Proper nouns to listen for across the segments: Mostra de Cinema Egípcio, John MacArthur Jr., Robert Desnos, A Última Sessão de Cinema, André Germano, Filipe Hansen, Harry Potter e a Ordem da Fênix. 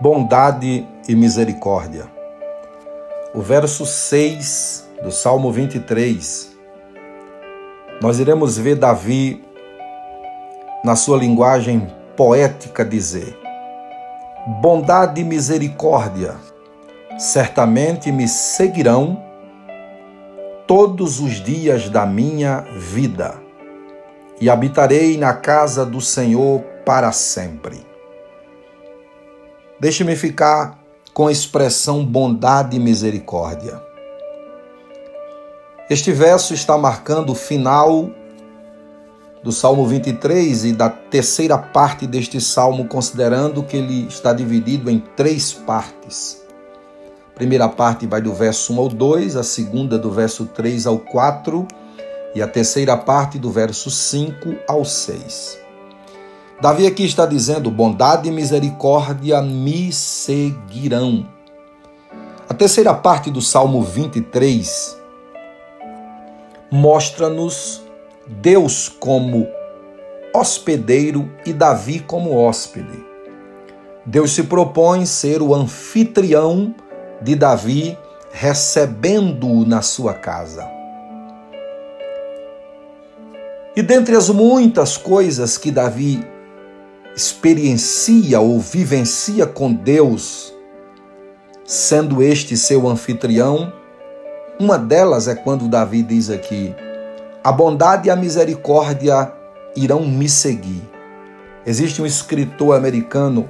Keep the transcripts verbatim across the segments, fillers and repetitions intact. bondade e misericórdia. O verso seis do Salmo vinte e três, nós iremos ver Davi, na sua linguagem poética, dizer: bondade e misericórdia certamente me seguirão todos os dias da minha vida, e habitarei na casa do Senhor para sempre. Deixe-me ficar com a expressão bondade e misericórdia. Este verso está marcando o final do Salmo vinte e três e da terceira parte deste Salmo, considerando que ele está dividido em três partes. A primeira parte vai do verso um ao dois, a segunda do verso três ao quatro e a terceira parte do verso cinco ao seis. Davi aqui está dizendo: bondade e misericórdia me seguirão. A terceira parte do Salmo vinte e três mostra-nos Deus como hospedeiro e Davi como hóspede. Deus se propõe ser o anfitrião de Davi, recebendo-o na sua casa. E dentre as muitas coisas que Davi experiencia ou vivencia com Deus, sendo este seu anfitrião, uma delas é quando Davi diz aqui: a bondade e a misericórdia irão me seguir. Existe um escritor americano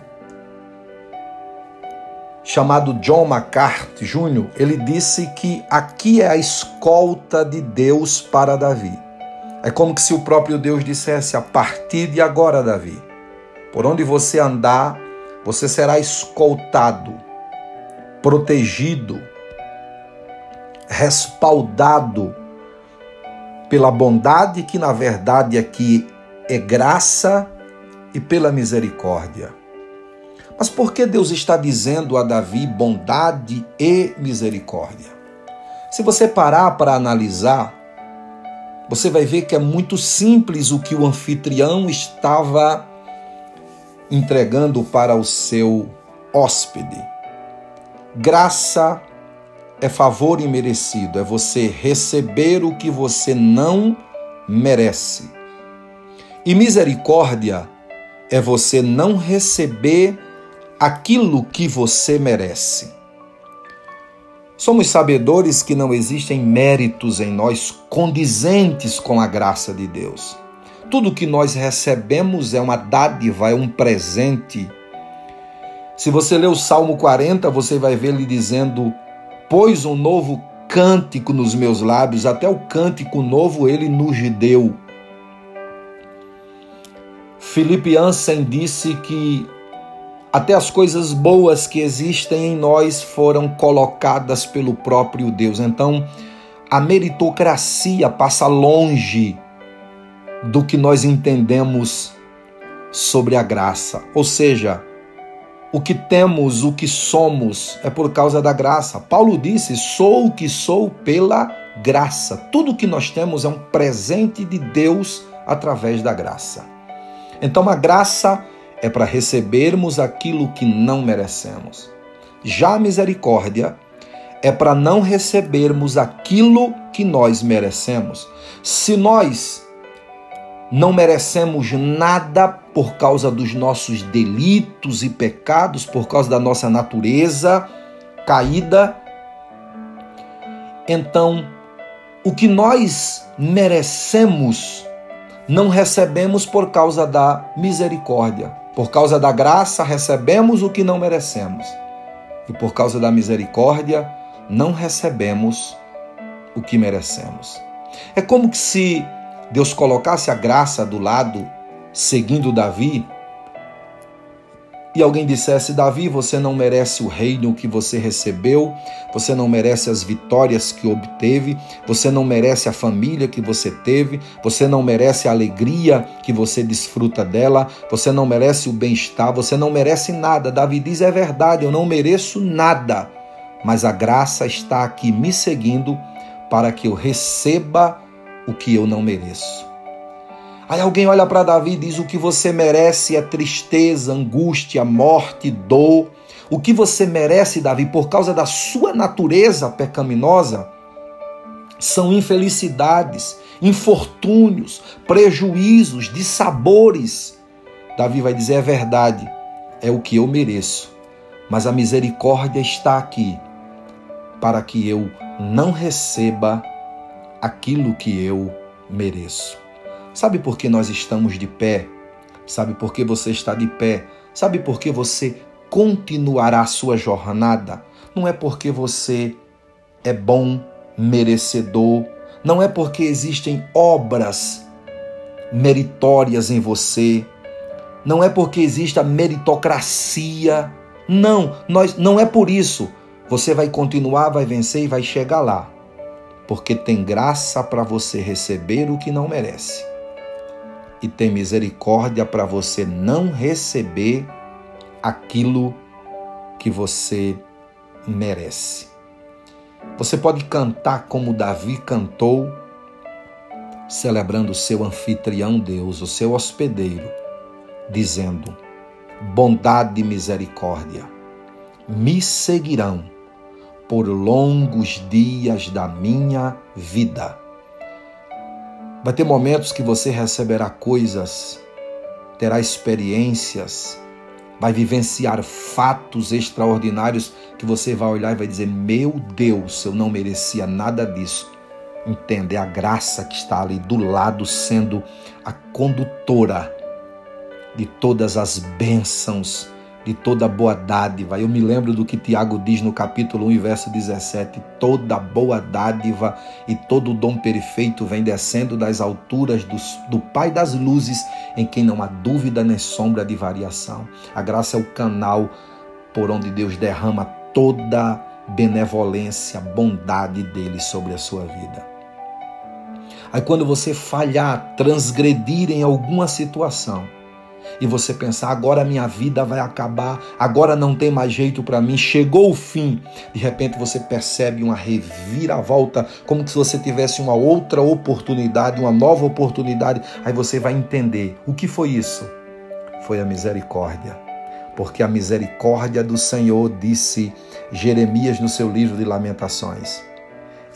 chamado John MacArthur Júnior Ele disse que aqui é a escolta de Deus para Davi. É como se o próprio Deus dissesse: a partir de agora, Davi, por onde você andar, você será escoltado, protegido, respaldado pela bondade, que na verdade aqui é graça, e pela misericórdia. Mas por que Deus está dizendo a Davi bondade e misericórdia? Se você parar para analisar, você vai ver que é muito simples o que o anfitrião estava entregando para o seu hóspede. Graça é favor imerecido, é você receber o que você não merece. E misericórdia é você não receber aquilo que você merece. Somos sabedores que não existem méritos em nós condizentes com a graça de Deus. Tudo que nós recebemos é uma dádiva, é um presente. Se você ler o Salmo quarenta, você vai ver ele dizendo: pois um novo cântico nos meus lábios, até o cântico novo ele nos deu. Filipe Hansen disse que até as coisas boas que existem em nós foram colocadas pelo próprio Deus. Então, a meritocracia passa longe do que nós entendemos sobre a graça. Ou seja, o que temos, o que somos, é por causa da graça. Paulo disse: sou o que sou pela graça. Tudo o que nós temos é um presente de Deus através da graça. Então a graça é para recebermos aquilo que não merecemos. Já a misericórdia é para não recebermos aquilo que nós merecemos. Se nós não merecemos nada por causa dos nossos delitos e pecados, por causa da nossa natureza caída, então o que nós merecemos não recebemos por causa da misericórdia. Por causa da graça recebemos o que não merecemos, e por causa da misericórdia não recebemos o que merecemos. É como que se Deus colocasse a graça do lado, seguindo Davi, e alguém dissesse: Davi, você não merece o reino que você recebeu, você não merece as vitórias que obteve, você não merece a família que você teve, você não merece a alegria que você desfruta dela, você não merece o bem-estar, você não merece nada. Davi diz: é verdade, eu não mereço nada, mas a graça está aqui me seguindo para que eu receba o que eu não mereço. Aí alguém olha para Davi e diz: o que você merece é tristeza, angústia, morte, dor. o que você merece, Davi, por causa da sua natureza pecaminosa, são infelicidades, infortúnios, prejuízos, dissabores. Davi vai dizer, é verdade, é o que eu mereço, mas a misericórdia está aqui para que eu não receba aquilo que eu mereço. Sabe por que nós estamos de pé? Sabe por que você está de pé? Sabe por que você continuará a sua jornada? Não é porque você é bom, merecedor, não é porque existem obras meritórias em você, não é porque existe a meritocracia, não, nós, não é por isso. Você vai continuar, vai vencer e vai chegar lá, porque tem graça para você receber o que não merece e tem misericórdia para você não receber aquilo que você merece. Você pode cantar como Davi cantou, celebrando o seu anfitrião Deus, o seu hospedeiro, dizendo: bondade e misericórdia me seguirão por longos dias da minha vida. Vai ter momentos que você receberá coisas, terá experiências, vai vivenciar fatos extraordinários que você vai olhar e vai dizer, meu Deus, eu não merecia nada disso. Entenda, é a graça que está ali do lado, sendo a condutora de todas as bênçãos, de toda boa dádiva. Eu me lembro do que Tiago diz no capítulo um, verso dezessete, toda boa dádiva e todo dom perfeito vem descendo das alturas do, do Pai das luzes, em quem não há dúvida nem sombra de variação. A graça é o canal por onde Deus derrama toda benevolência, bondade dele sobre a sua vida. Aí quando você falhar, transgredir em alguma situação, e você pensar, agora minha vida vai acabar, agora não tem mais jeito para mim, chegou o fim. De repente você percebe uma reviravolta, como se você tivesse uma outra oportunidade, uma nova oportunidade. Aí você vai entender, o que foi isso? Foi a misericórdia. Porque a misericórdia do Senhor, disse Jeremias no seu livro de Lamentações,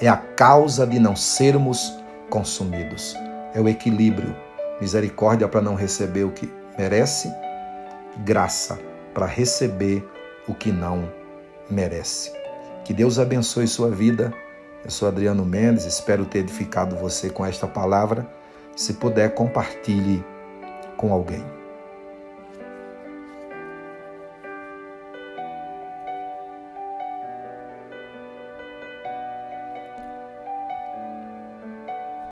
é a causa de não sermos consumidos. É o equilíbrio, misericórdia para não receber o que merece, graça para receber o que não merece. Que Deus abençoe sua vida. Eu sou Adriano Mendes, espero ter edificado você com esta palavra. Se puder, compartilhe com alguém.